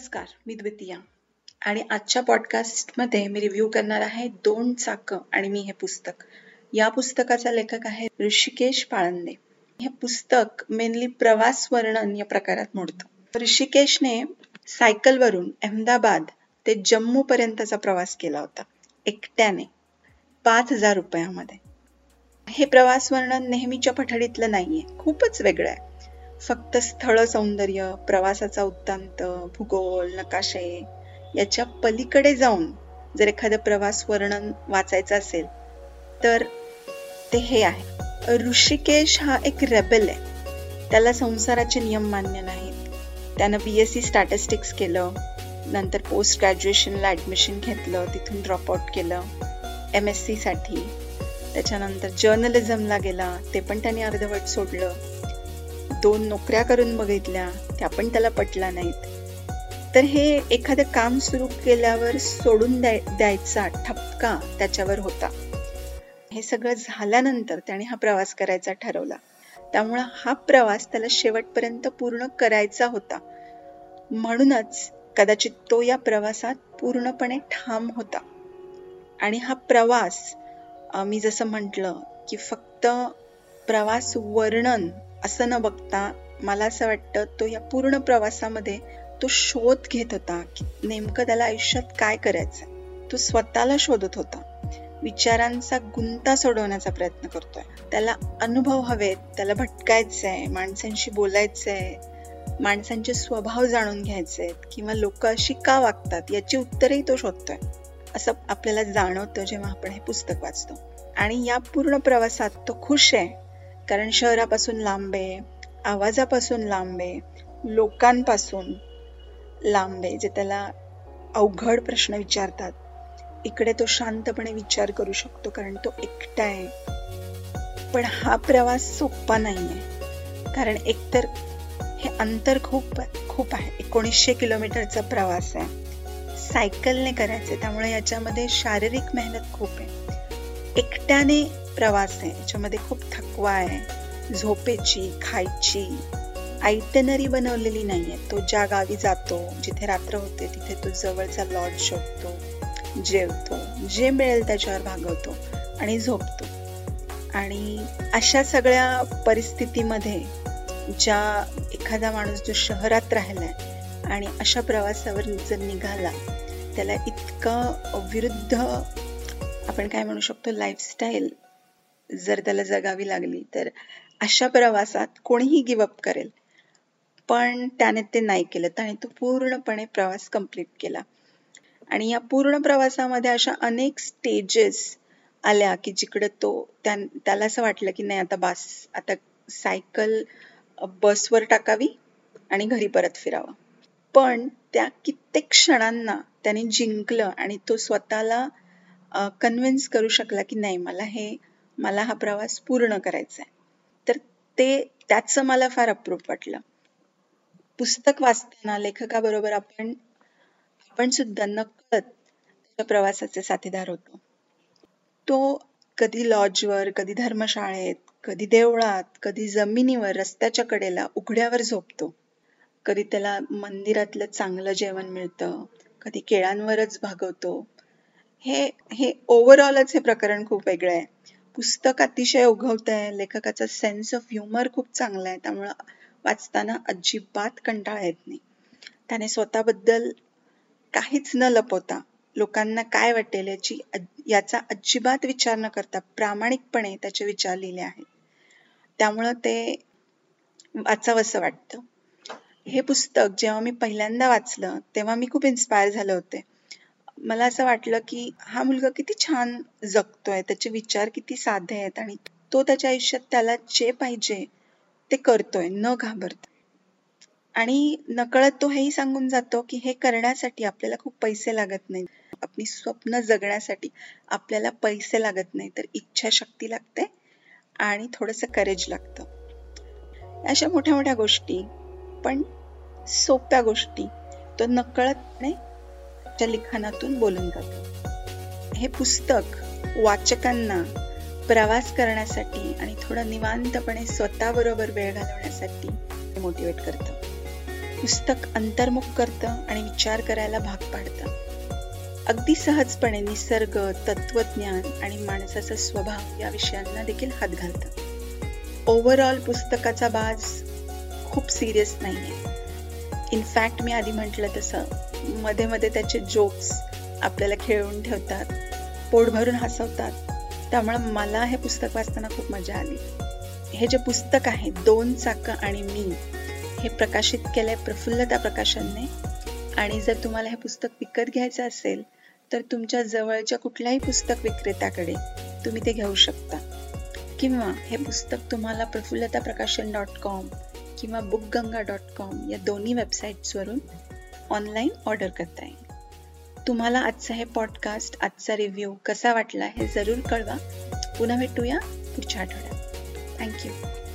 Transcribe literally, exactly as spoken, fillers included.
नमस्कार, मी द्वितीया आणि आजच्या पॉडकास्टमध्ये मी रिव्ह्यू करणार आहे दोन चाके आणि मी हे पुस्तक. या पुस्तकाचा लेखक आहे ऋषिकेश पाळंदे. हे पुस्तक मेनली प्रवास वर्णन या प्रकारात मोडतं. ऋषिकेशने सायकलवरून अहमदाबाद ते जम्मू पर्यंतचा प्रवास केला होता एकट्याने पाच हजार रुपयामध्ये. हे प्रवास वर्णन नेहमीच्या पठडीतलं नाहीये, खूपच वेगळं आहे. फक्त स्थळ सौंदर्य, प्रवासाचा वृत्तांत, भूगोल, नकाशे याच्या पलीकडे जाऊन जर एखादं प्रवास वर्णन वाचायचं असेल तर ते हे आहे. ऋषिकेश हा एक रेबेल आहे. त्याला संसाराचे नियम मान्य नाहीत. त्यानं बीएससी स्टॅटिस्टिक्स केलं, नंतर पोस्ट ग्रॅज्युएशनला ॲडमिशन घेतलं, तिथून ड्रॉपआउट केलं एम एस सीसाठी. त्याच्यानंतर जर्नलिझमला गेला, ते पण त्याने अर्धवट सोडलं. दोन नोकऱ्या करून बघितल्या, त्या पण त्याला पटला नाहीत. तर हे एखादं काम सुरू केल्यावर सोडून द्याय द्यायचा ठपका त्याच्यावर होता. हे सगळं झाल्यानंतर त्याने हा प्रवास करायचा ठरवला, त्यामुळं हा प्रवास त्याला शेवटपर्यंत पूर्ण करायचा होता. म्हणूनच कदाचित तो या प्रवासात पूर्णपणे ठाम होता. आणि हा प्रवास, मी जसं म्हटलं की फक्त प्रवास वर्णन असं न बघता, मला असं वाटतं तो या पूर्ण प्रवासामध्ये तो शोध घेत होता की नेमकं त्याला आयुष्यात काय करायचं. तो स्वतःला शोधत होता, विचारांचा गुंता सोडवण्याचा प्रयत्न करतोय. त्याला अनुभव हवेत, त्याला भटकायचंय, माणसांशी बोलायचंय, माणसांचे स्वभाव जाणून घ्यायचे आहेत किंवा लोक अशी का वागतात याची उत्तरही तो शोधतोय असं आपल्याला जाणवतं जेव्हा आपण हे पुस्तक वाचतो. आणि या पूर्ण प्रवासात तो खुश आहे, कारण शहरापासून लांब आहे, आवाजापासून लांब आहे, लोकांपासून लांब आहे जे त्याला अवघड प्रश्न विचारतात. इकडे तो शांतपणे विचार करू शकतो कारण तो एकटा आहे. पण हा प्रवास सोपा नाही आहे, कारण एकतर हे अंतर खूप खूप आहे. एकोणीसशे किलोमीटरचा प्रवास आहे, सायकलने करायचं आहे, त्यामुळे याच्यामध्ये शारीरिक मेहनत खूप आहे. एकट्याने प्रवास आहे, याच्यामध्ये खूप थकवा आहे. झोपेची, खायची आयटनरी बनवलेली नाहीये. तो ज्या गावी जातो, जिथे रात्र होते, तिथे तो जवळचा लॉज शोधतो, जेवतो, जे मिळेल त्याच्यावर भागवतो आणि झोपतो. आणि अशा सगळ्या परिस्थितीमध्ये ज्या एखादा माणूस जो शहरात राहिलाय आणि अशा प्रवासावर जर निघाला, त्याला इतकं विरुद्ध आपण काय म्हणू शकतो लाईफस्टाईल जर त्याला जगावी लागली तर अशा प्रवासात कोणीही गिवअप करेल. पण त्याने ते नाही केलं, त्याने तो पूर्णपणे प्रवास कंप्लीट केला. आणि या पूर्ण प्रवासामध्ये अशा अनेक स्टेजेस आल्या की जिकडे तो त्याला असं वाटलं की नाही, आता बस, आता सायकल बसवर टाकावी आणि घरी परत फिरावं. पण त्या कित्येक क्षणांना त्याने जिंकलं आणि तो स्वतःला कन्व्हिन्स करू शकला की नाही, मला हे मला हा प्रवास पूर्ण करायचा आहे. तर ते त्याचं मला फार अप्रूप वाटलं. पुस्तक वाचताना लेखकाबरोबर आपण आपण सुद्धा नकळत त्या प्रवासाचे साथीदार होतो. तो कधी लॉजवर, कधी धर्मशाळेत, कधी देवळात, कधी जमिनीवर रस्त्याच्या कडेला उघड्यावर झोपतो, कधी त्याला मंदिरातलं चांगलं जेवण मिळतं, कधी केळांवरच भागवतो. हे हे ओव्हरऑलच हे प्रकरण खूप वेगळं आहे. पुस्तक अतिशय ओघवतं आहे. लेखकाचा सेन्स ऑफ ह्युमर खूप चांगला आहे, त्यामुळं वाचताना अजिबात कंटाळा येत नाही. त्याने स्वतःबद्दल काहीच न लपवता, लोकांना काय वाटेल याची याचा अजिबात विचार न करता प्रामाणिकपणे त्याचे विचार लिहिले आहेत, त्यामुळं ते वाचावंसं वाटतं. हे पुस्तक जेव्हा मी पहिल्यांदा वाचलं तेव्हा मी खूप इन्स्पायर झाले होते. मला असं वाटलं की हा मुलगा किती छान जगतोय, त्याचे विचार किती साधे आहेत आणि तो त्याच्या आयुष्यात त्याला जे पाहिजे ते करतोय न घाबरता. आणि नकळत तो हेही सांगून जातो की हे करण्यासाठी आपल्याला खूप पैसे लागत नाही. आपली स्वप्न जगण्यासाठी आपल्याला पैसे लागत नाही, तर इच्छाशक्ती लागते आणि थोडंसं करेज लागतं. अशा मोठ्या मोठ्या गोष्टी, पण सोप्या गोष्टी तो नकळत नाही लिखाणातून बोलून जातो. हे पुस्तक वाचकांना प्रवास करण्यासाठी आणि थोडा निवांतपणे स्वतःबरोबर वेळ घालवण्यासाठी मोटिवेट करतं. पुस्तक अंतर्मुख करतं आणि विचार करायला भाग पाडतं. अगदी सहजपणे निसर्ग, तत्त्वज्ञान आणि माणसाचा स्वभाव या विषयांना देखील हात घालतं. ओव्हरऑल पुस्तकाचा बाज खूप सिरियस नाही आहे. इनफॅक्ट मी आधी म्हटलं तसं मध्ये मध्ये त्याचे जोक्स आपल्याला खेळवून ठेवतात, पोट भरून हसवतात. त्यामुळे मला हे पुस्तक वाचताना खूप मजा आली. हे जे पुस्तक आहे दोन चाके आणि मी, हे प्रकाशित केलं आहे प्रफुल्लता प्रकाशनने. आणि जर तुम्हाला हे पुस्तक विकत घ्यायचं असेल तर तुमच्या जवळच्या कुठल्याही पुस्तक विक्रेत्याकडे तुम्ही ते घेऊ शकता, किंवा हे पुस्तक तुम्हाला प्रफुल्लता प्रकाशन डॉट कॉम किंवा बुक गंगा डॉट कॉम या दोन्ही वेबसाईट्सवरून ऑनलाईन ऑर्डर करता येईल. तुम्हाला आजचा हे पॉडकास्ट, आजचा रिव्ह्यू कसा वाटला हे जरूर कळवा. पुन्हा भेटूया पुढच्या आठवड्यात. थँक्यू.